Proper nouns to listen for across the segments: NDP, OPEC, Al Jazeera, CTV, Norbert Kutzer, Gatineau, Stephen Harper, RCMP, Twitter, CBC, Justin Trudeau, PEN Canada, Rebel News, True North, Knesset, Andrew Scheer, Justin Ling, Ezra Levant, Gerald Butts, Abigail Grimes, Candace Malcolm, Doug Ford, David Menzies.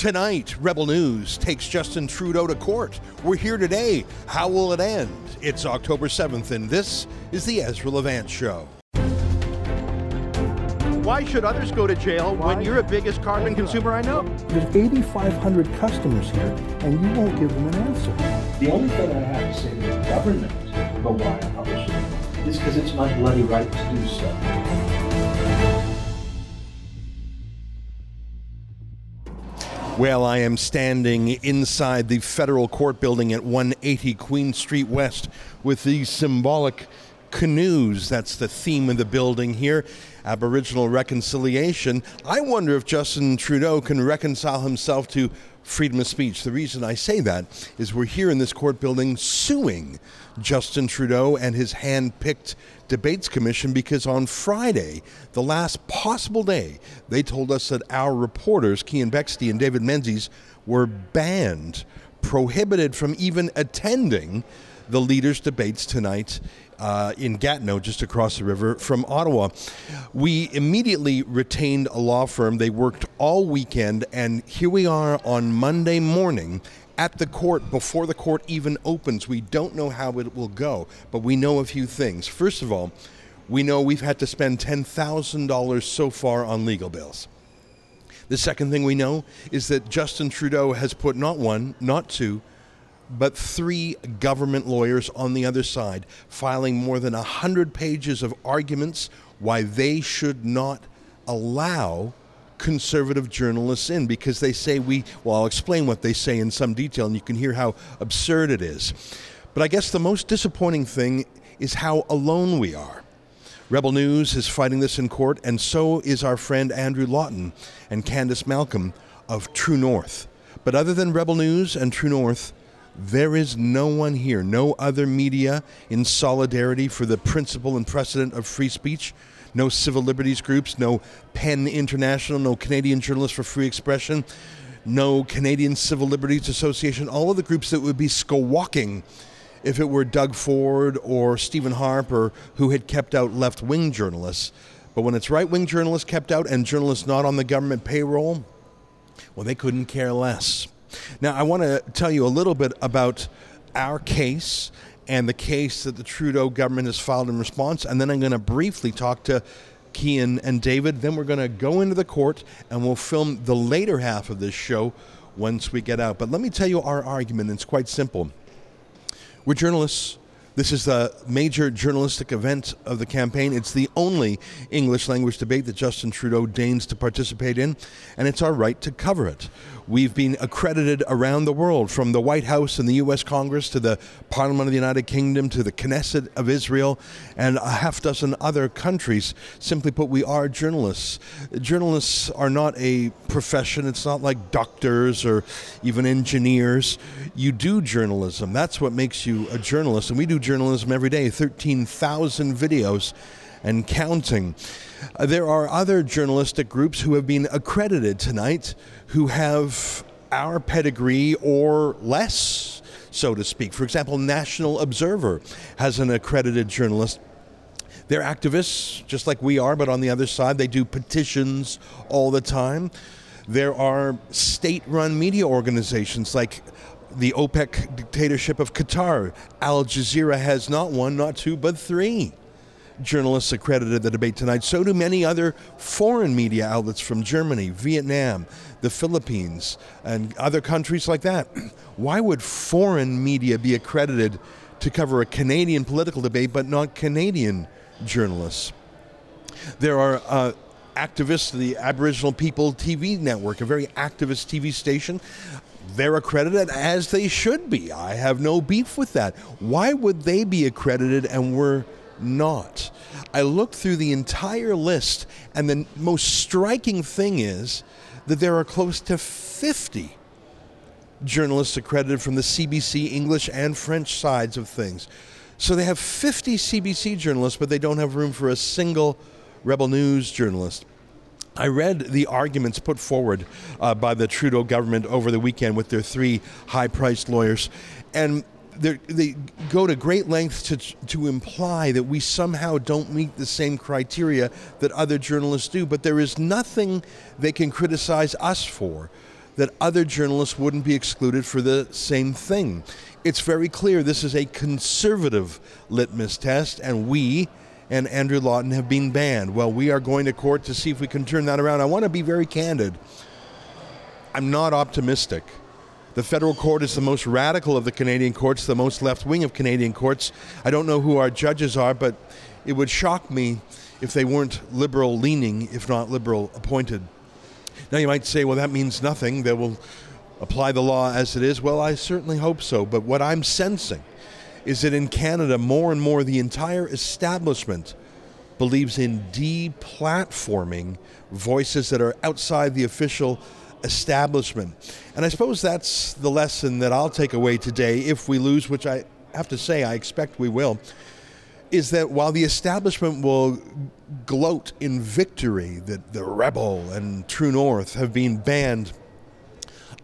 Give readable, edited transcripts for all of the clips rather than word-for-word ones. Tonight, Rebel News takes Justin Trudeau to court. We're here today. How will it end? It's October 7th, and this is the Ezra Levant Show. Why should others go to jail when you're the biggest carbon consumer I know? There's 8,500 customers here, and you won't give them an answer. The only thing I have to say to the government about why I publish it is because it's my bloody right to do so. Well, I am standing inside the federal court building at 180 Queen Street West with these symbolic canoes. That's the theme of the building here, Aboriginal reconciliation. I wonder if Justin Trudeau can reconcile himself to freedom of speech. The reason I say that is we're here in this court building suing Justin Trudeau and his hand-picked debates commission because on Friday, the last possible day, they told us that our reporters, Keean Bexte and David Menzies, were banned, prohibited from even attending the leaders' debates tonight in Gatineau, just across the river from Ottawa. We immediately retained a law firm. They worked all weekend, and here we are on Monday morning at the court before the court even opens. We don't know how it will go, but we know a few things. First of all, we know we've had to spend $10,000 so far on legal bills. The second thing we know is that Justin Trudeau has put not one, not two, but three government lawyers on the other side, filing more than 100 pages of arguments why they should not allow conservative journalists in, because they say I'll explain what they say in some detail, and you can hear how absurd it is. But I guess the most disappointing thing is how alone we are. Rebel News is fighting this in court, and so is our friend Andrew Lawton and Candace Malcolm of True North. But other than Rebel News and True North, there is no one here, no other media in solidarity for the principle and precedent of free speech, no civil liberties groups, no PEN International, no Canadian Journalists for Free Expression, no Canadian Civil Liberties Association, all of the groups that would be squawking if it were Doug Ford or Stephen Harper who had kept out left-wing journalists. But when it's right-wing journalists kept out and journalists not on the government payroll, well, they couldn't care less. Now, I want to tell you a little bit about our case and the case that the Trudeau government has filed in response, and then I'm going to briefly talk to Keean and David. Then we're going to go into the court, and we'll film the later half of this show once we get out. But let me tell you our argument. It's quite simple. We're journalists. This is the major journalistic event of the campaign. It's the only English language debate that Justin Trudeau deigns to participate in, and it's our right to cover it. We've been accredited around the world, from the White House and the U.S. Congress to the Parliament of the United Kingdom to the Knesset of Israel and a half dozen other countries. Simply put, we are journalists. Journalists are not a profession. It's not like doctors or even engineers. You do journalism. That's what makes you a journalist, and we do journalism every day, 13,000 videos and counting. There are other journalistic groups who have been accredited tonight who have our pedigree or less, so to speak. For example, National Observer has an accredited journalist. They're activists, just like we are, but on the other side. They do petitions all the time. There are state-run media organizations like the OPEC dictatorship of Qatar. Al Jazeera has not one, not two, but three journalists accredited the debate tonight. So do many other foreign media outlets from Germany, Vietnam, the Philippines, and other countries like that. Why would foreign media be accredited to cover a Canadian political debate but not Canadian journalists? There are activists, the Aboriginal People TV network, a very activist TV station. They're accredited as they should be. I have no beef with that. Why would they be accredited and we're not? I looked through the entire list, and the most striking thing is that there are close to 50 journalists accredited from the CBC English and French sides of things. So they have 50 CBC journalists, but they don't have room for a single Rebel News journalist. I read the arguments put forward by the Trudeau government over the weekend with their three high-priced lawyers, and they go to great lengths to imply that we somehow don't meet the same criteria that other journalists do, but there is nothing they can criticize us for that other journalists wouldn't be excluded for the same thing. It's very clear this is a conservative litmus test, and we and Andrew Lawton have been banned. Well, we are going to court to see if we can turn that around. I want to be very candid. I'm not optimistic. The federal court is the most radical of the Canadian courts, the most left-wing of Canadian courts. I don't know who our judges are, but it would shock me if they weren't liberal-leaning, if not liberal-appointed. Now you might say, well, that means nothing. They will apply the law as it is. Well, I certainly hope so. But what I'm sensing is that in Canada, more and more the entire establishment believes in deplatforming voices that are outside the official establishment. And I suppose that's the lesson that I'll take away today, if we lose, which I have to say I expect we will, is that while the establishment will gloat in victory that the Rebel and True North have been banned,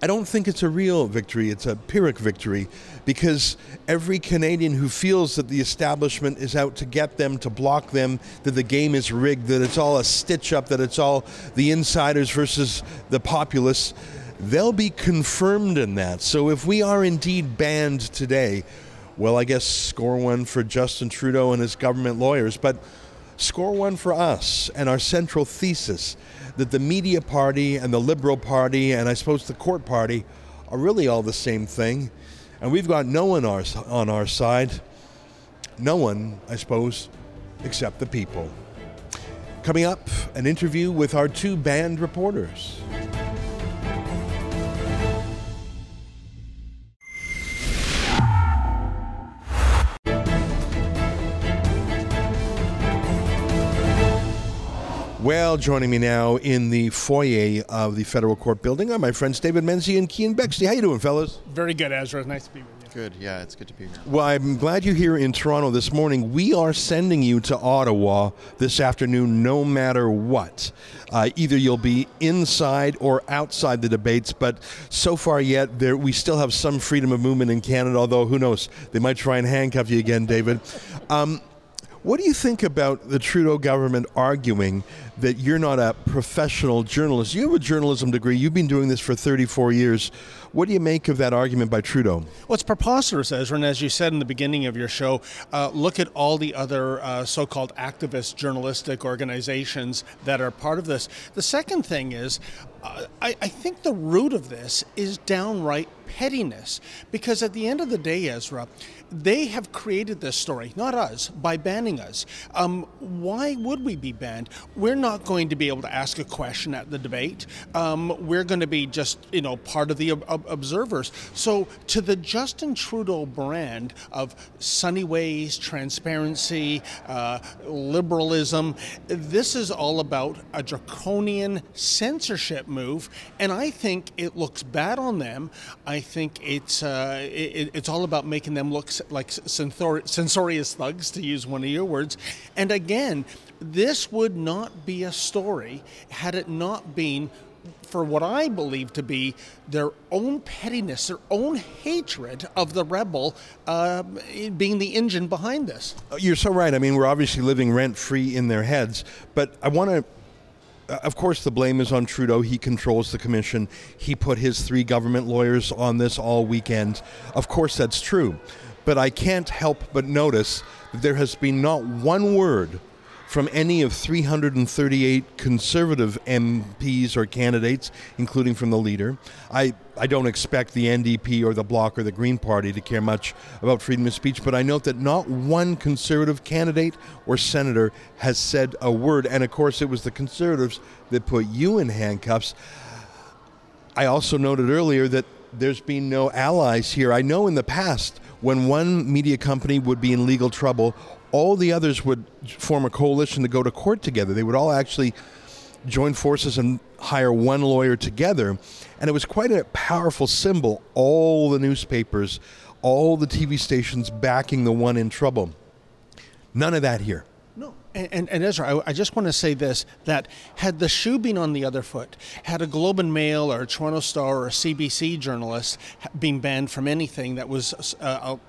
I don't think it's a real victory. It's a Pyrrhic victory, because every Canadian who feels that the establishment is out to get them, to block them, that the game is rigged, that it's all a stitch-up, that it's all the insiders versus the populace, they'll be confirmed in that. So if we are indeed banned today, well, I guess score one for Justin Trudeau and his government lawyers, but score one for us and our central thesis that the media party and the Liberal Party and I suppose the court party are really all the same thing. And we've got no one on our side. No one, I suppose, except the people. Coming up, an interview with our two banned reporters. Well, joining me now in the foyer of the federal court building are my friends David Menzies and Keean Bexte. How you doing, fellas? Very good, Ezra. Nice to be with you. Good. Yeah, it's good to be here. Well, I'm glad you're here in Toronto this morning. We are sending you to Ottawa this afternoon no matter what. Either you'll be inside or outside the debates, but so far yet, we still have some freedom of movement in Canada, although who knows, they might try and handcuff you again, David. What do you think about the Trudeau government arguing that you're not a professional journalist? You have a journalism degree. You've been doing this for 34 years. What do you make of that argument by Trudeau? Well, it's preposterous, Ezra, and as you said in the beginning of your show, look at all the other so-called activist journalistic organizations that are part of this. The second thing is, I think the root of this is downright pettiness, because at the end of the day, Ezra, they have created this story, not us, by banning us. Why would we be banned? We're not going to be able to ask a question at the debate. We're going to be just, part of the observers. So to the Justin Trudeau brand of sunny ways, transparency, liberalism, this is all about a draconian censorship move, and I think it looks bad on them. I think it's all about making them look like censorious thugs, to use one of your words. And again, this would not be a story had it not been for what I believe to be their own pettiness, their own hatred of the Rebel being the engine behind this. You're so right. I mean, we're obviously living rent-free in their heads, but I want to... Of course, the blame is on Trudeau. He controls the commission. He put his three government lawyers on this all weekend. Of course, that's true. But I can't help but notice that there has been not one word from any of 338 Conservative MPs or candidates, including from the leader. I don't expect the NDP or the Bloc or the Green Party to care much about freedom of speech, but I note that not one Conservative candidate or senator has said a word. And of course, it was the Conservatives that put you in handcuffs. I also noted earlier that there's been no allies here. I know in the past, when one media company would be in legal trouble, all the others would form a coalition to go to court together. They would all actually join forces and hire one lawyer together. And it was quite a powerful symbol. All the newspapers, all the TV stations backing the one in trouble. None of that here. No. And Ezra, I just want to say this, that had the shoe been on the other foot, had a Globe and Mail or a Toronto Star or a CBC journalist been banned from anything that was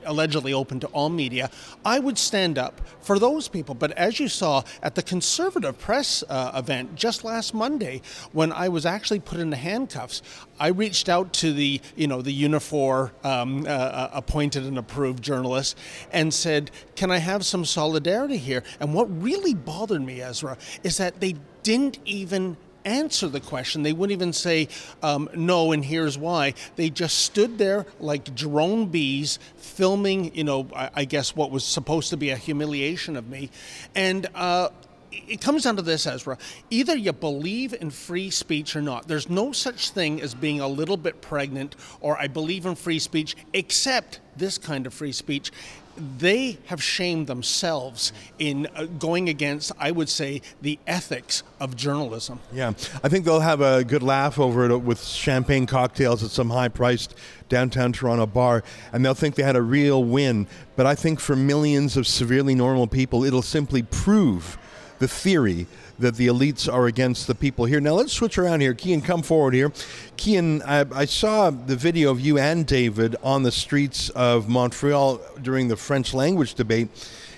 allegedly open to all media, I would stand up for those people. But as you saw at the Conservative press event just last Monday, when I was actually put into handcuffs, I reached out to the Unifor appointed and approved journalist and said, can I have some solidarity here? And what really bothered me, Ezra, is that they didn't even answer the question. They wouldn't even say no, and here's why. They just stood there like drone bees filming, I guess what was supposed to be a humiliation of me. And it comes down to this, Ezra. Either you believe in free speech or not. There's no such thing as being a little bit pregnant or I believe in free speech, except this kind of free speech. They have shamed themselves in going against, I would say, the ethics of journalism. Yeah, I think they'll have a good laugh over it with champagne cocktails at some high-priced downtown Toronto bar, and they'll think they had a real win. But I think for millions of severely normal people, it'll simply prove the theory that the elites are against the people here. Now, let's switch around here. Keean, come forward here. Keean, I saw the video of you and David on the streets of Montreal during the French language debate.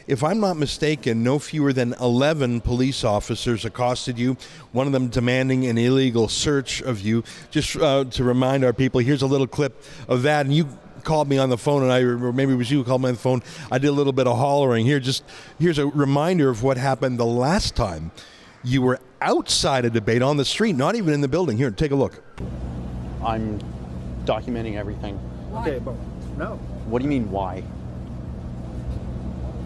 If I'm not mistaken, no fewer than 11 police officers accosted you, one of them demanding an illegal search of you. Just to remind our people, here's a little clip of that. And you called me on the phone, and or maybe it was you who called me on the phone. I did a little bit of hollering here. Here's a reminder of what happened the last time you were outside a debate on the street, not even in the building. Here, take a look. I'm documenting everything. Why? Okay, but no. What do you mean, why?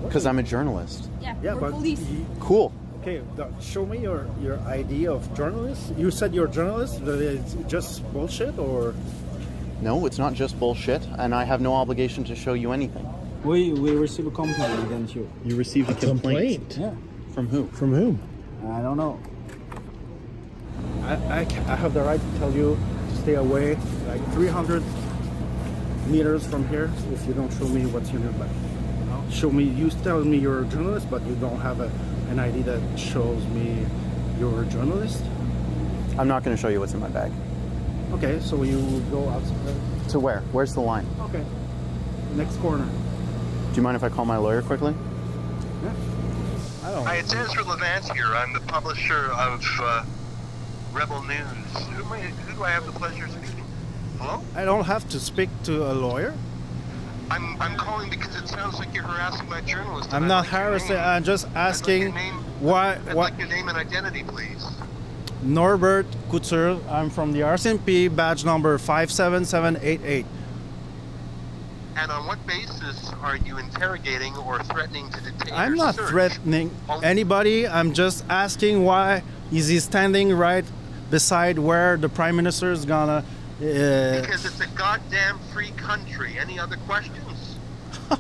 Because I'm a journalist. Yeah, we're police. Cool. Okay, show me your idea of journalist. You said you're a journalist, that it's just bullshit, or? No, it's not just bullshit, and I have no obligation to show you anything. We received a complaint against you. You received a complaint? Yeah. From who? From whom? I don't know. I have the right to tell you to stay away, like 300 meters from here, if you don't show me what's in your bag. Show me. You tell me you're a journalist, but you don't have an ID that shows me you're a journalist. I'm not going to show you what's in my bag. Okay, so you go outside. To where? Where's the line? Okay, next corner. Do you mind if I call my lawyer quickly? Yeah. Hi, it's Ezra Levant here. I'm the publisher of Rebel News. Who do I have the pleasure of speaking? Hello? I don't have to speak to a lawyer. I'm calling because it sounds like you're harassing my journalist. I'm not harassing. I'm just asking why. I'd like your name and identity, please. Norbert Kutzer. I'm from the RCMP, badge number 57788. And on what basis are you interrogating or threatening to detain? I'm not threatening anybody. I'm just asking why is he standing right beside where the Prime Minister is gonna... Because it's a goddamn free country. Any other questions?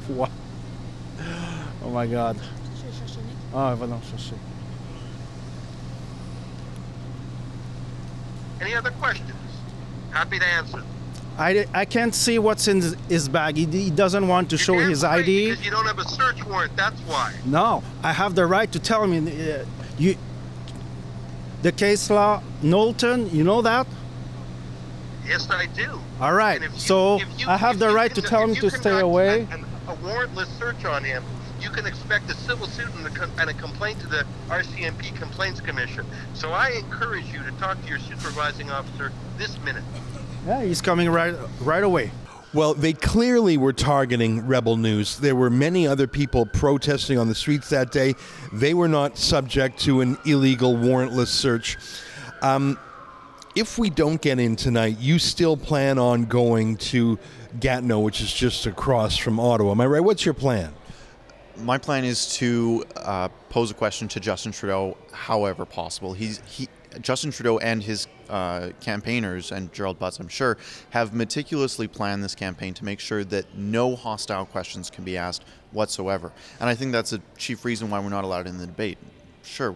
What? Oh my God. Any other questions? Happy to answer. I can't see what's in his bag. He doesn't want to show his ID. Because you don't have a search warrant, that's why. No, I have the right to tell him. The case law, Knowlton, you know that? Yes, I do. All right, I have the right to tell him to stay away. A warrantless search on him, you can expect a civil suit and a complaint to the RCMP Complaints Commission. So I encourage you to talk to your supervising officer this minute. Yeah, he's coming right away. Well, they clearly were targeting Rebel News. There were many other people protesting on the streets that day. They were not subject to an illegal warrantless search. If we don't get in tonight, you still plan on going to Gatineau, which is just across from Ottawa. Am I right? What's your plan? My plan is to pose a question to Justin Trudeau however possible. Justin Trudeau and his campaigners, and Gerald Butts, I'm sure, have meticulously planned this campaign to make sure that no hostile questions can be asked whatsoever. And I think that's a chief reason why we're not allowed in the debate. Sure,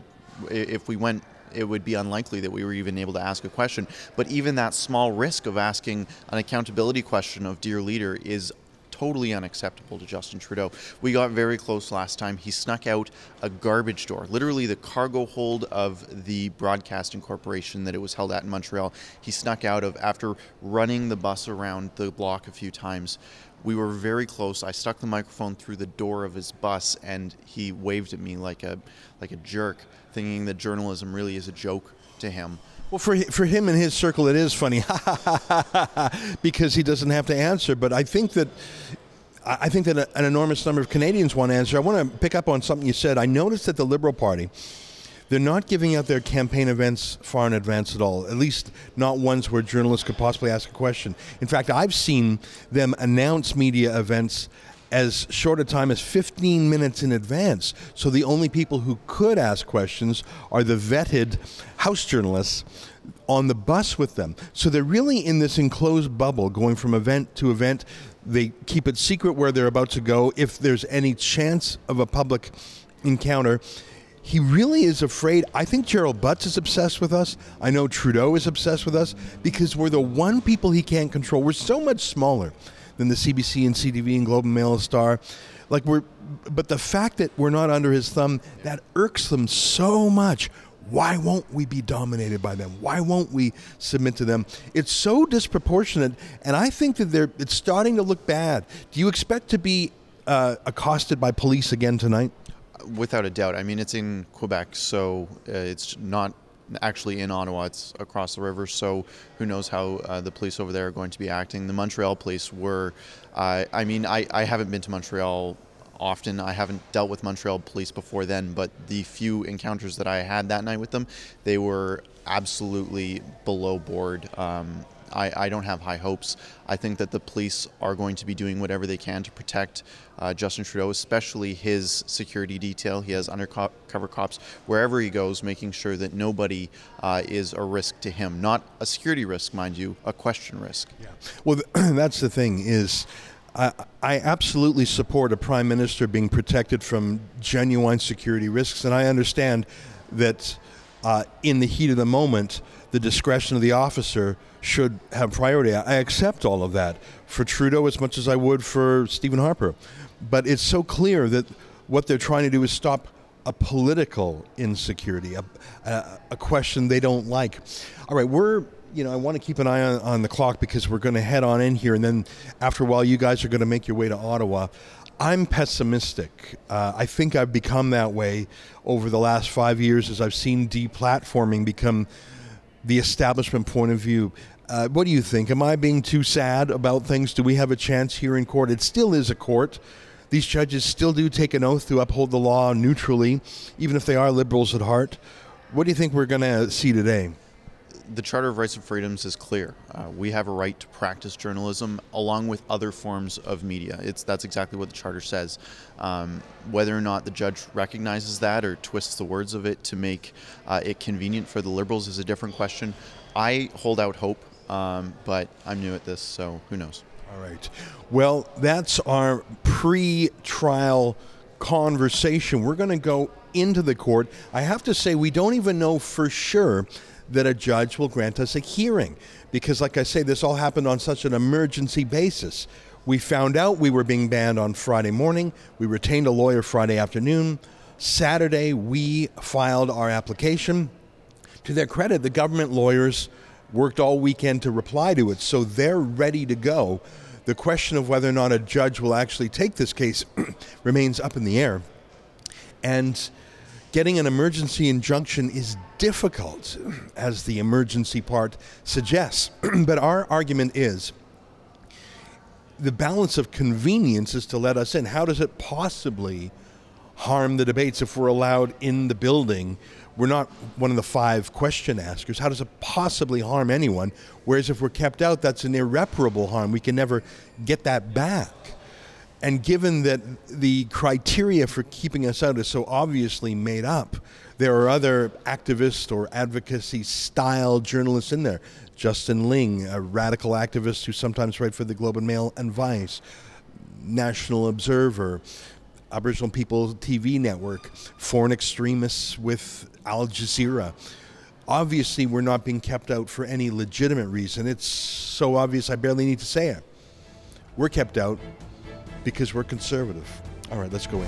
if we went, it would be unlikely that we were even able to ask a question. But even that small risk of asking an accountability question of Dear Leader is totally unacceptable to Justin Trudeau. We got very close last time. He snuck out a garbage door, literally the cargo hold of the broadcasting corporation that it was held at in Montreal. He snuck out of after running the bus around the block a few times. We were very close. I stuck the microphone through the door of his bus, and he waved at me like a jerk, thinking that journalism really is a joke to him. Well, for him and his circle, it is funny because he doesn't have to answer. But I think that an enormous number of Canadians want to answer. I want to pick up on something you said. I noticed that the Liberal Party, they're not giving out their campaign events far in advance at all, at least not ones where journalists could possibly ask a question. In fact, I've seen them announce media events as short a time as 15 minutes in advance. So the only people who could ask questions are the vetted house journalists on the bus with them. So they're really in this enclosed bubble going from event to event. They keep it secret where they're about to go if there's any chance of a public encounter. He really is afraid. I think Gerald Butts is obsessed with us. I know Trudeau is obsessed with us because we're the one people he can't control. We're so much smaller than the CBC and CTV and Globe and Mail and Star. But the fact that we're not under his thumb, that irks them so much. Why won't we be dominated by them? Why won't we submit to them? It's so disproportionate, and I think that it's starting to look bad. Do you expect to be accosted by police again tonight? Without a doubt. I mean, it's in Quebec, so it's not actually in Ottawa. It's across the river, so who knows how the police over there are going to be acting. The Montreal police were, I haven't been to Montreal often. I haven't dealt with Montreal police before then, but the few encounters that I had that night with them, they were absolutely below board. I don't have high hopes. I think that the police are going to be doing whatever they can to protect Justin Trudeau, especially his security detail. He has undercover cops wherever he goes, making sure that nobody is a risk to him. Not a security risk, mind you, a question risk. Yeah. Well, that's the thing is, I absolutely support a prime minister being protected from genuine security risks. And I understand that in the heat of the moment, the discretion of the officer should have priority. I accept all of that for Trudeau as much as I would for Stephen Harper. But it's so clear that what they're trying to do is stop a political insecurity, a question they don't like. All right, I want to keep an eye on the clock because we're going to head on in here. And then after a while, you guys are going to make your way to Ottawa. I'm pessimistic. I think I've become that way over the last 5 years as I've seen deplatforming become the establishment point of view. What do you think? Am I being too sad about things? Do we have a chance here in court? It still is a court. These judges still do take an oath to uphold the law neutrally, even if they are liberals at heart. What do you think we're going to see today? The Charter of Rights and Freedoms is clear. We have a right to practice journalism along with other forms of media. That's exactly what the Charter says. Whether or not the judge recognizes that or twists the words of it to make it convenient for the Liberals is a different question. I hold out hope, but I'm new at this, so who knows? All right. Well, that's our pre-trial conversation. We're going to go into the court. I have to say, we don't even know for sure that a judge will grant us a hearing. Because like I say, this all happened on such an emergency basis. We found out we were being banned on Friday morning. We retained a lawyer Friday afternoon. Saturday, we filed our application. To their credit, the government lawyers worked all weekend to reply to it, so they're ready to go. The question of whether or not a judge will actually take this case remains up in the air. And getting an emergency injunction is difficult, as the emergency part suggests. But our argument is the balance of convenience is to let us in. How does it possibly harm the debates if we're allowed in the building? We're not one of the five question askers. How does it possibly harm anyone? Whereas if we're kept out, that's an irreparable harm. We can never get that back. And given that the criteria for keeping us out is so obviously made up, there are other activist or advocacy-style journalists in there. Justin Ling, a radical activist who sometimes writes for the Globe and Mail and Vice, National Observer, Aboriginal People TV Network, foreign extremists with Al Jazeera. Obviously, we're not being kept out for any legitimate reason. It's so obvious I barely need to say it. We're kept out because we're conservative. All right, let's go in.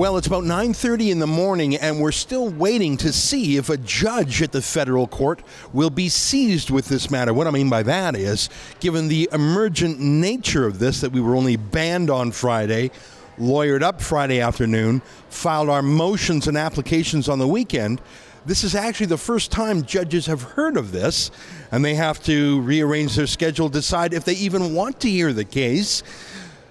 Well, it's about 9:30 in the morning, and we're still waiting to see if a judge at the federal court will be seized with this matter. What I mean by that is, given the emergent nature of this, that we were only banned on Friday, lawyered up Friday afternoon, filed our motions and applications on the weekend, this is actually the first time judges have heard of this, and they have to rearrange their schedule, decide if they even want to hear the case.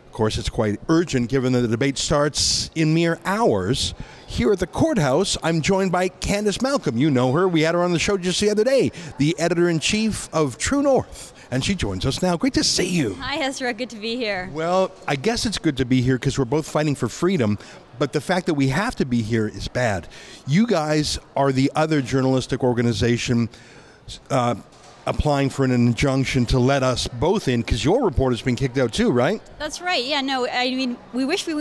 Of course, it's quite urgent given that the debate starts in mere hours. Here at the courthouse, I'm joined by Candace Malcolm. You know her. We had her on the show just the other day, the editor-in-chief of True North. And she joins us now. Great to see you. Hi, Ezra. Good to be here. Well, I guess it's good to be here because we're both fighting for freedom. But the fact that we have to be here is bad. You guys are the other journalistic organization applying for an injunction to let us both in, because your reporter's been kicked out too, right? That's right. Yeah, no, I mean, we wish we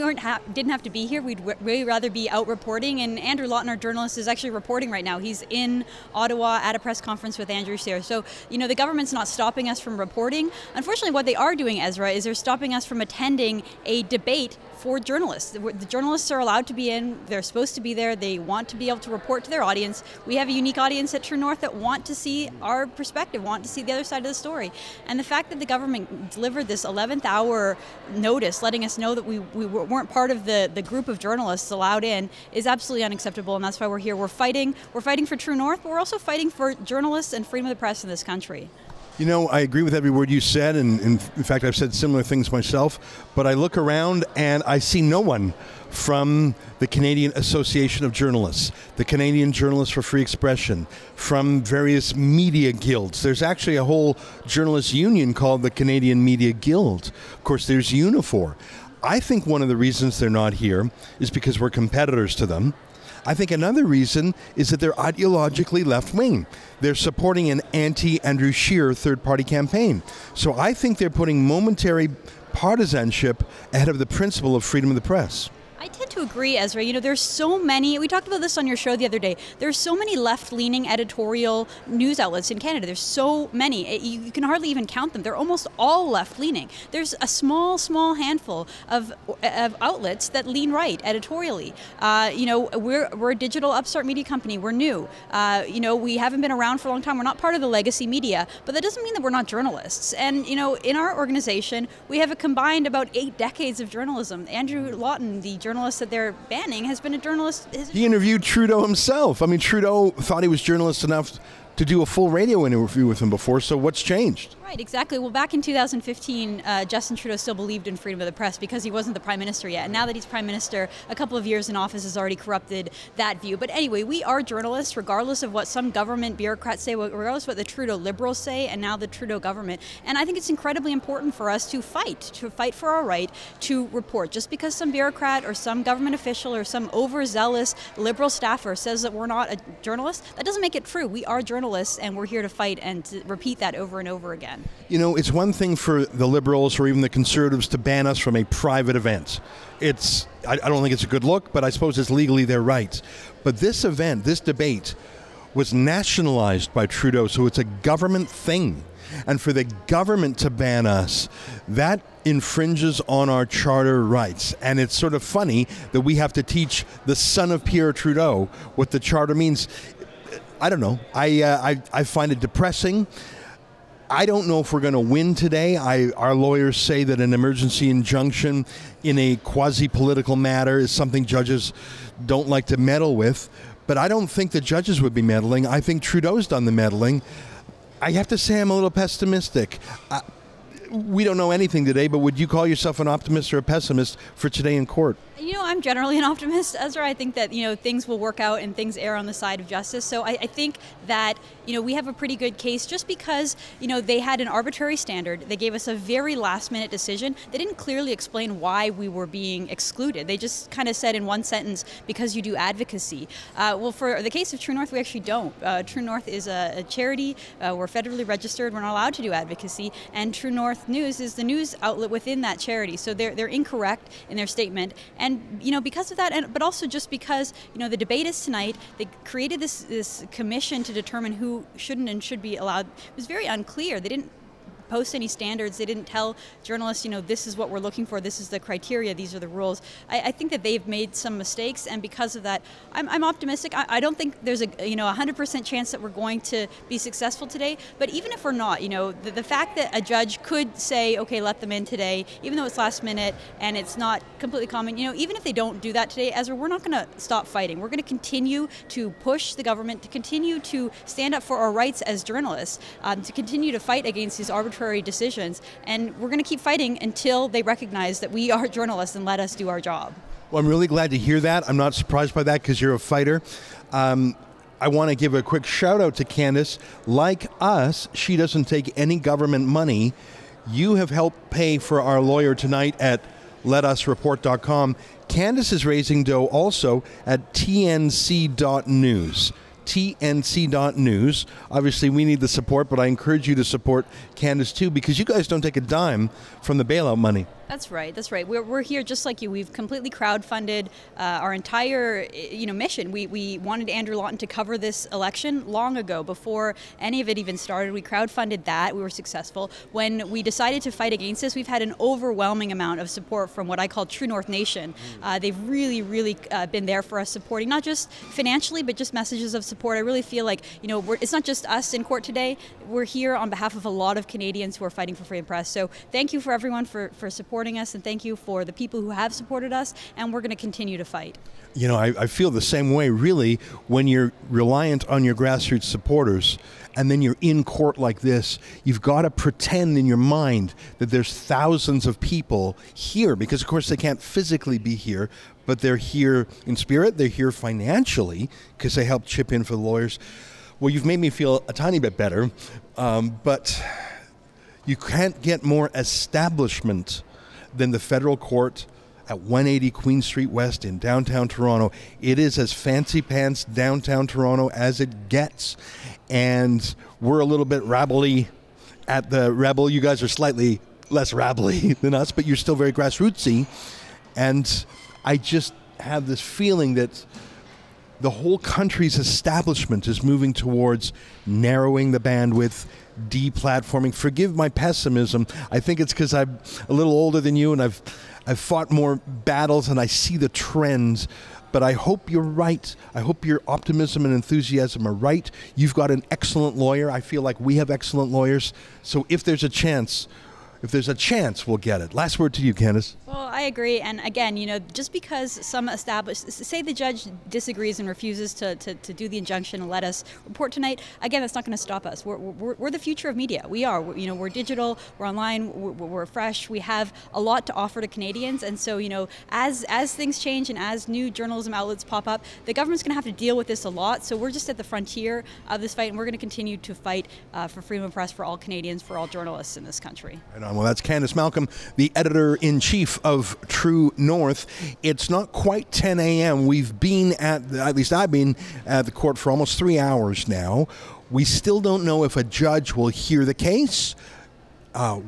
didn't have to be here. We'd really rather be out reporting. And Andrew Lawton, our journalist, is actually reporting right now. He's in Ottawa at a press conference with Andrew Scheer. So, you know, the government's not stopping us from reporting. Unfortunately, what they are doing, Ezra, is they're stopping us from attending a debate for journalists. The journalists are allowed to be in. They're supposed to be there. They want to be able to report to their audience. We have a unique audience at True North that want to see our perspective, want to see the other side of the story. And the fact that the government delivered this 11th hour notice, letting us know that we weren't part of the group of journalists allowed in, is absolutely unacceptable. And that's why we're here. We're fighting for True North, but we're also fighting for journalists and freedom of the press in this country. You know, I agree with every word you said, and in fact, I've said similar things myself, but I look around and I see no one from the Canadian Association of Journalists, the Canadian Journalists for Free Expression, from various media guilds. There's actually a whole journalist union called the Canadian Media Guild. Of course, there's Unifor. I think one of the reasons they're not here is because we're competitors to them. I think another reason is that they're ideologically left-wing. They're supporting an anti-Andrew Scheer third-party campaign. So I think they're putting momentary partisanship ahead of the principle of freedom of the press. I tend to agree, Ezra. You know, there's so many, we talked about this on your show the other day, there's so many left-leaning editorial news outlets in Canada. There's so many. You can hardly even count them. They're almost all left-leaning. There's a small handful of outlets that lean right editorially. You know, we're a digital upstart media company. We're new. You know, we haven't been around for a long time. We're not part of the legacy media, but that doesn't mean that we're not journalists. And, you know, in our organization, we have a combined about 8 decades of journalism. Andrew Lawton, the journalist that they're banning, has been a journalist. He interviewed Trudeau himself. I mean, Trudeau thought he was journalist enough to do a full radio interview with him before, so what's changed? Right, exactly. Well, back in 2015, Justin Trudeau still believed in freedom of the press because he wasn't the prime minister yet. And now that he's prime minister, a couple of years in office has already corrupted that view. But anyway, we are journalists, regardless of what some government bureaucrats say, regardless of what the Trudeau Liberals say, and now the Trudeau government. And I think it's incredibly important for us to fight for our right to report. Just because some bureaucrat or some government official or some overzealous Liberal staffer says that we're not a journalist, that doesn't make it true. We are journalists. And we're here to fight and to repeat that over and over again. You know, it's one thing for the Liberals or even the Conservatives to ban us from a private event. I don't think it's a good look, but I suppose it's legally their right. But this event, this debate, was nationalized by Trudeau, so it's a government thing. And for the government to ban us, that infringes on our charter rights. And it's sort of funny that we have to teach the son of Pierre Trudeau what the charter means. I don't know. I find it depressing. I don't know if we're going to win today. Our lawyers say that an emergency injunction in a quasi-political matter is something judges don't like to meddle with. But I don't think the judges would be meddling. I think Trudeau's done the meddling. I have to say I'm a little pessimistic. We don't know anything today, but would you call yourself an optimist or a pessimist for today in court? You know, I'm generally an optimist, Ezra. I think that, you know, things will work out and things err on the side of justice. So I think that, you know, we have a pretty good case just because, you know, they had an arbitrary standard. They gave us a very last minute decision. They didn't clearly explain why we were being excluded. They just kind of said in one sentence, because you do advocacy. Well, for the case of True North, we actually don't. True North is a charity. We're federally registered. We're not allowed to do advocacy. And True North News is the news outlet within that charity. So they're incorrect in their statement. And, you know, because of that, but also just because, you know, the debate is tonight, they created this commission to determine who shouldn't and should be allowed. It was very unclear. They didn't post any standards. They didn't tell journalists, you know, this is what we're looking for, this is the criteria, these are the rules. I think that they've made some mistakes, and because of that, I'm optimistic. I don't think there's a 100% chance that we're going to be successful today, but even if we're not, you know, the fact that a judge could say, okay, let them in today, even though it's last minute and it's not completely common, you know, even if they don't do that today, Ezra, we're not going to stop fighting. We're going to continue to push the government, to continue to stand up for our rights as journalists, to continue to fight against these arbitrary decisions, and we're going to keep fighting until they recognize that we are journalists and let us do our job. Well, I'm really glad to hear that. I'm not surprised by that because you're a fighter. I want to give a quick shout out to Candace. Like us, she doesn't take any government money. You have helped pay for our lawyer tonight at letusreport.com. Candace is raising dough also at tnc.news. tnc.news. Obviously, we need the support, but I encourage you to support Candace too, because you guys don't take a dime from the bailout money. That's right. That's right. We're here just like you. We've completely crowdfunded our entire mission. We wanted Andrew Lawton to cover this election long ago, before any of it even started. We crowdfunded that. We were successful. When we decided to fight against this, we've had an overwhelming amount of support from what I call True North Nation. They've really been there for us, supporting not just financially, but just messages of support. I really feel like it's not just us in court today. We're here on behalf of a lot of Canadians who are fighting for free and press. So thank you for everyone for supporting us, and thank you for the people who have supported us, and we're going to continue to fight. You know, I feel the same way, really, when you're reliant on your grassroots supporters, and then you're in court like this, you've got to pretend in your mind that there's thousands of people here, because, of course, they can't physically be here, but they're here in spirit, they're here financially, because they help chip in for the lawyers. Well, you've made me feel a tiny bit better, but you can't get more establishment than the federal court at 180 Queen Street West in downtown Toronto. It is as fancy pants downtown Toronto as it gets. And we're a little bit rabbly at the Rebel. You guys are slightly less rabbly than us, but you're still very grassrootsy. And I just have this feeling that the whole country's establishment is moving towards narrowing the bandwidth, deplatforming. Forgive my pessimism. I think it's because I'm a little older than you, and I've fought more battles, and I see the trends. But I hope you're right. I hope your optimism and enthusiasm are right. You've got an excellent lawyer. I feel like we have excellent lawyers. So if there's a chance... if there's a chance, we'll get it. Last word to you, Candace. Well, I agree. And again, just because some established, say the judge disagrees and refuses to do the injunction and let us report tonight, again, that's not going to stop us. We're the future of media. We are. We're digital. We're online. We're fresh. We have a lot to offer to Canadians. And so, as things change and as new journalism outlets pop up, the government's going to have to deal with this a lot. So we're just at the frontier of this fight, and we're going to continue to fight for freedom of press for all Canadians, for all journalists in this country. Well, that's Candace Malcolm, the editor-in-chief of True North. It's not quite 10 a.m. We've been at the court for almost 3 hours now. We still don't know if a judge will hear the case.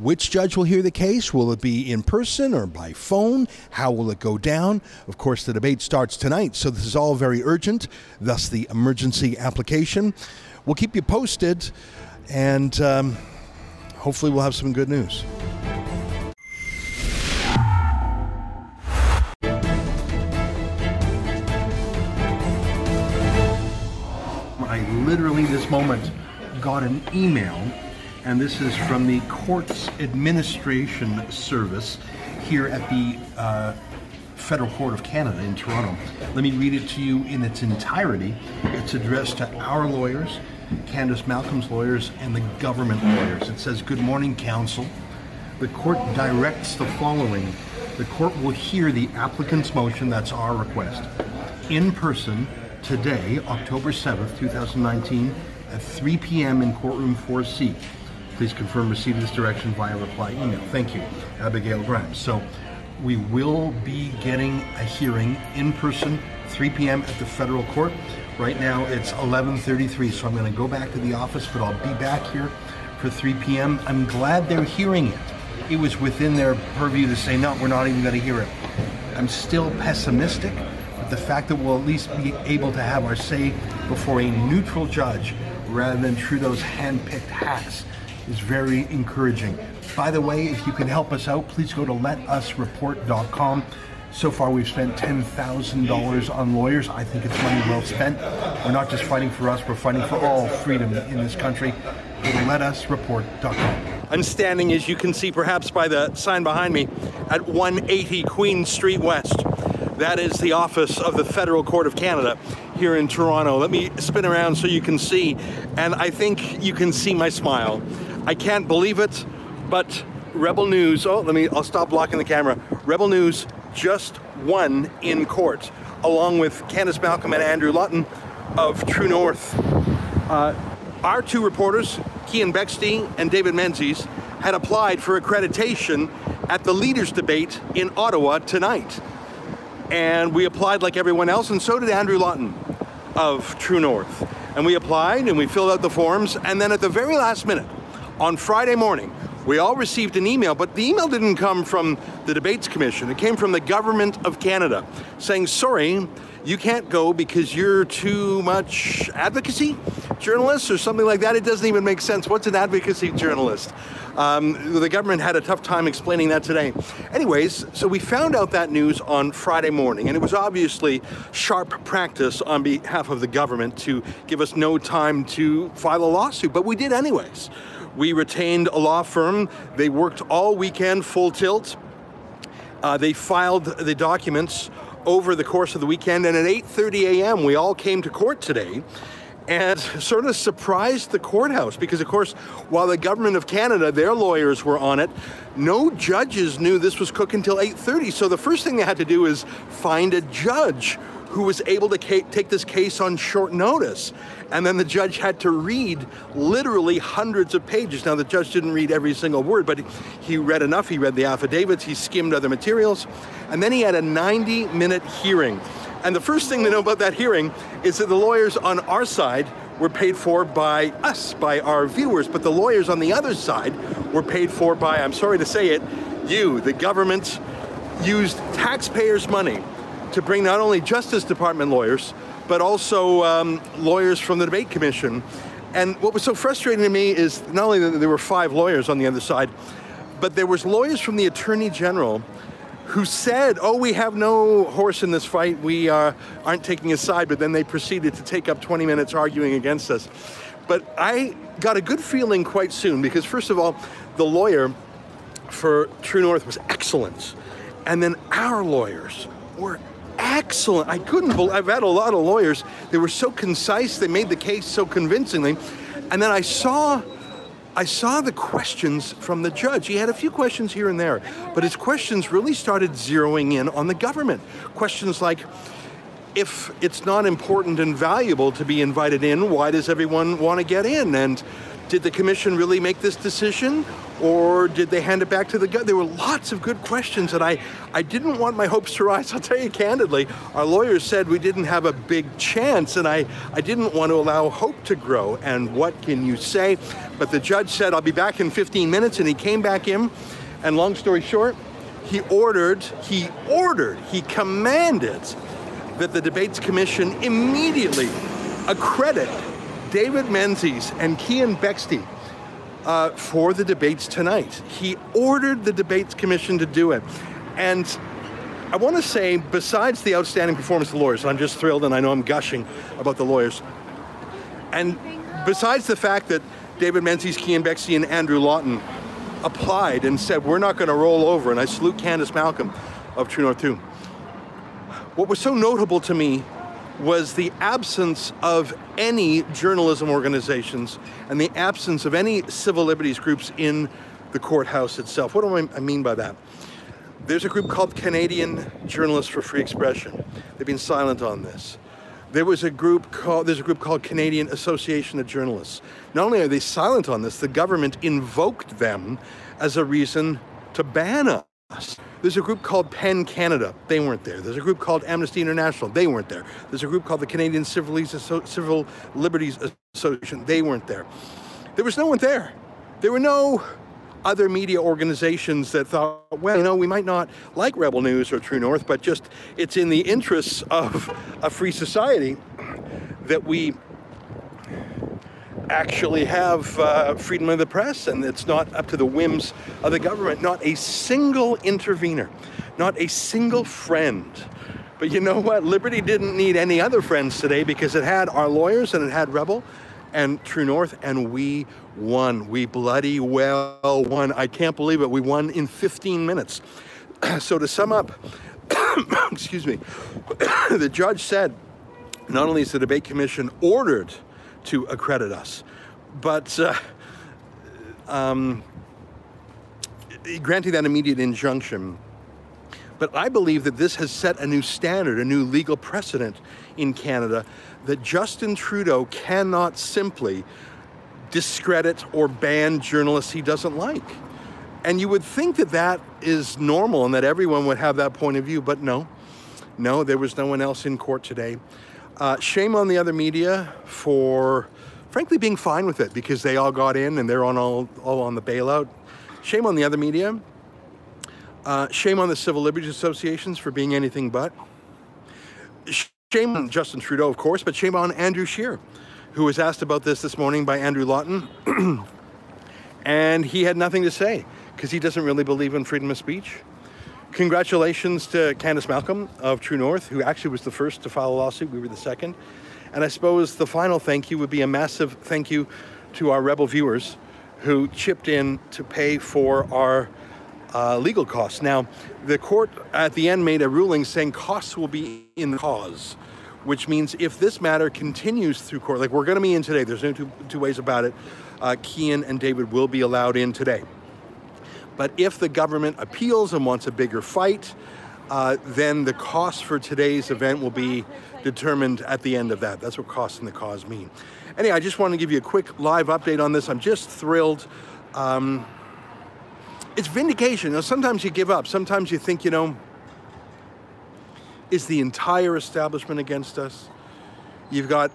Which judge will hear the case? Will it be in person or by phone? How will it go down? Of course, the debate starts tonight, so this is all very urgent, thus the emergency application. We'll keep you posted, and... hopefully we'll have some good news. I literally this moment got an email, and this is from the Courts Administration Service here at the Federal Court of Canada in Toronto. Let me read it to you in its entirety. It's addressed to our lawyers, Candace Malcolm's lawyers, and the government lawyers. It says, "Good morning, counsel. The court directs the following. The court will hear the applicant's motion," that's our request, "in person today, October 7th, 2019, at 3 p.m. in courtroom 4C. Please confirm receipt of this direction via reply email. Thank you, Abigail Grimes." So we will be getting a hearing in person, 3 p.m. at the federal court. Right now it's 11:33, so I'm going to go back to the office, but I'll be back here for 3 p.m. I'm glad they're hearing it. It was within their purview to say, no, we're not even going to hear it. I'm still pessimistic, but the fact that we'll at least be able to have our say before a neutral judge rather than Trudeau's hand-picked hacks is very encouraging. By the way, if you can help us out, please go to letusreport.com. So far, we've spent $10,000 on lawyers. I think it's money well spent. We're not just fighting for us, we're fighting for all freedom in this country. Go to letusreport.com. I'm standing, as you can see perhaps by the sign behind me, at 180 Queen Street West. That is the office of the Federal Court of Canada here in Toronto. Let me spin around so you can see, and I think you can see my smile. I can't believe it, but Rebel News, I'll stop blocking the camera. Rebel News just won in court, along with Candace Malcolm and Andrew Lawton of True North. Our two reporters, Keean Bexte and David Menzies, had applied for accreditation at the leaders' debate in Ottawa tonight. And we applied like everyone else, and so did Andrew Lawton of True North. And we applied and we filled out the forms, and then at the very last minute, on Friday morning, we all received an email, but the email didn't come from the Debates Commission. It came from the Government of Canada saying, sorry, you can't go because you're too much advocacy journalist or something like that. It doesn't even make sense. What's an advocacy journalist? The government had a tough time explaining that today. Anyways, so we found out that news on Friday morning, and it was obviously sharp practice on behalf of the government to give us no time to file a lawsuit, but we did anyways. We retained a law firm. They worked all weekend, full tilt. They filed the documents over the course of the weekend, and at 8:30 a.m. we all came to court today and sort of surprised the courthouse because, of course, while the Government of Canada, their lawyers were on it, no judges knew this was cooking until 8:30. So the first thing they had to do is find a judge who was able to take this case on short notice. And then the judge had to read literally hundreds of pages. Now, the judge didn't read every single word, but he read enough. He read the affidavits, he skimmed other materials, and then he had a 90-minute hearing. And the first thing to know about that hearing is that the lawyers on our side were paid for by us, by our viewers, but the lawyers on the other side were paid for by, I'm sorry to say it, you. The government used taxpayers' money to bring not only Justice Department lawyers, but also lawyers from the Debate Commission. And what was so frustrating to me is not only that there were 5 lawyers on the other side, but there was lawyers from the Attorney General who said, oh, we have no horse in this fight, we aren't taking a side, but then they proceeded to take up 20 minutes arguing against us. But I got a good feeling quite soon, because first of all, the lawyer for True North was excellent. And then our lawyers were excellent. I couldn't believe, I've had a lot of lawyers. They were so concise. They made the case so convincingly. And then I saw the questions from the judge. He had a few questions here and there, but his questions really started zeroing in on the government. Questions like, if it's not important and valuable to be invited in, why does everyone want to get in? And did the commission really make this decision? Or did they hand it back to the government? There were lots of good questions, and I didn't want my hopes to rise. I'll tell you candidly, our lawyers said we didn't have a big chance, and I didn't want to allow hope to grow. And what can you say? But the judge said, I'll be back in 15 minutes, and he came back in, and long story short, he commanded that the Debates Commission immediately accredit David Menzies and Keean Bexte for the debates tonight. He ordered the Debates Commission to do it. And I want to say, besides the outstanding performance of the lawyers, I'm just thrilled and I know I'm gushing about the lawyers, and besides the fact that David Menzies, Keean Bexte, and Andrew Lawton applied and said, we're not going to roll over, and I salute Candace Malcolm of True North too. What was so notable to me was the absence of any journalism organizations and the absence of any civil liberties groups in the courthouse itself. What do I mean by that? There's a group called Canadian Journalists for Free Expression. They've been silent on this. There's a group called Canadian Association of Journalists. Not only are they silent on this, the government invoked them as a reason to ban us. There's a group called PEN Canada. They weren't there. There's a group called Amnesty International. They weren't there. There's a group called the Canadian Civil Liberties Association. They weren't there. There was no one there. There were no other media organizations that thought, well, you know, we might not like Rebel News or True North, but just it's in the interests of a free society that we actually have freedom of the press, and it's not up to the whims of the government. Not a single intervener, not a single friend. But you know what? Liberty didn't need any other friends today, because it had our lawyers and it had Rebel and True North, and we won. We bloody well won. I can't believe it. We won in 15 minutes. So to sum up, excuse me, the judge said not only is the debate commission ordered to accredit us, but granting that immediate injunction. But I believe that this has set a new standard, a new legal precedent in Canada, that Justin Trudeau cannot simply discredit or ban journalists he doesn't like. And you would think that that is normal and that everyone would have that point of view, but no. No, there was no one else in court today. Shame on the other media for, frankly, being fine with it, because they all got in and they're on all on the bailout. Shame on the other media. Shame on the civil liberties associations for being anything but. Shame on Justin Trudeau, of course, but shame on Andrew Scheer, who was asked about this morning by Andrew Lawton. And he had nothing to say, because he doesn't really believe in freedom of speech. Congratulations to Candace Malcolm of True North, who actually was the first to file a lawsuit. We were the second. And I suppose the final thank you would be a massive thank you to our Rebel viewers who chipped in to pay for our legal costs. Now, the court at the end made a ruling saying costs will be in the cause, which means if this matter continues through court, like we're going to be in today, there's no two ways about it, Keean and David will be allowed in today. But if the government appeals and wants a bigger fight, then the cost for today's event will be determined at the end of that. That's what costs and the cause mean. Anyway, I just want to give you a quick live update on this. I'm just thrilled. It's vindication. You know, sometimes you give up. Sometimes you think, you know, is the entire establishment against us? You've got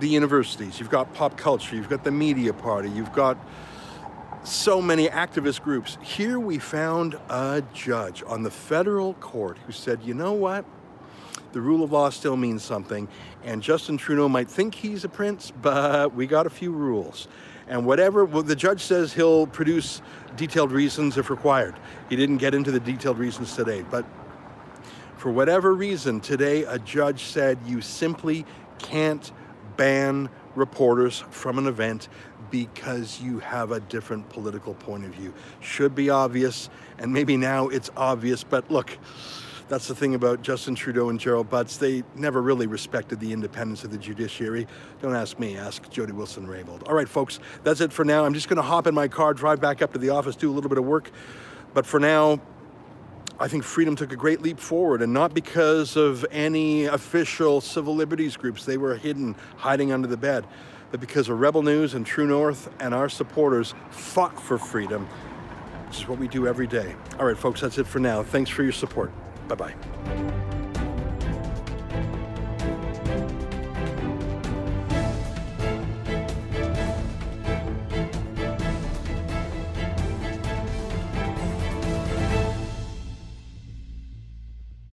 the universities, you've got pop culture, you've got the media party, you've got so many activist groups. Here we found a judge on the federal court who said, you know what? The rule of law still means something. And Justin Trudeau might think he's a prince, but we got a few rules. And whatever, well, the judge says he'll produce detailed reasons if required. He didn't get into the detailed reasons today, but for whatever reason, today a judge said you simply can't ban reporters from an event because you have a different political point of view. Should be obvious, and maybe now it's obvious, but look, that's the thing about Justin Trudeau and Gerald Butts. They never really respected the independence of the judiciary. Don't ask me, ask Jody Wilson-Raybould. All right, folks, that's it for now. I'm just gonna hop in my car, drive back up to the office, do a little bit of work, but for now, I think freedom took a great leap forward, and not because of any official civil liberties groups. They were hiding under the bed, but because of Rebel News and True North and our supporters fought for freedom, which is what we do every day. All right, folks, that's it for now. Thanks for your support. Bye-bye.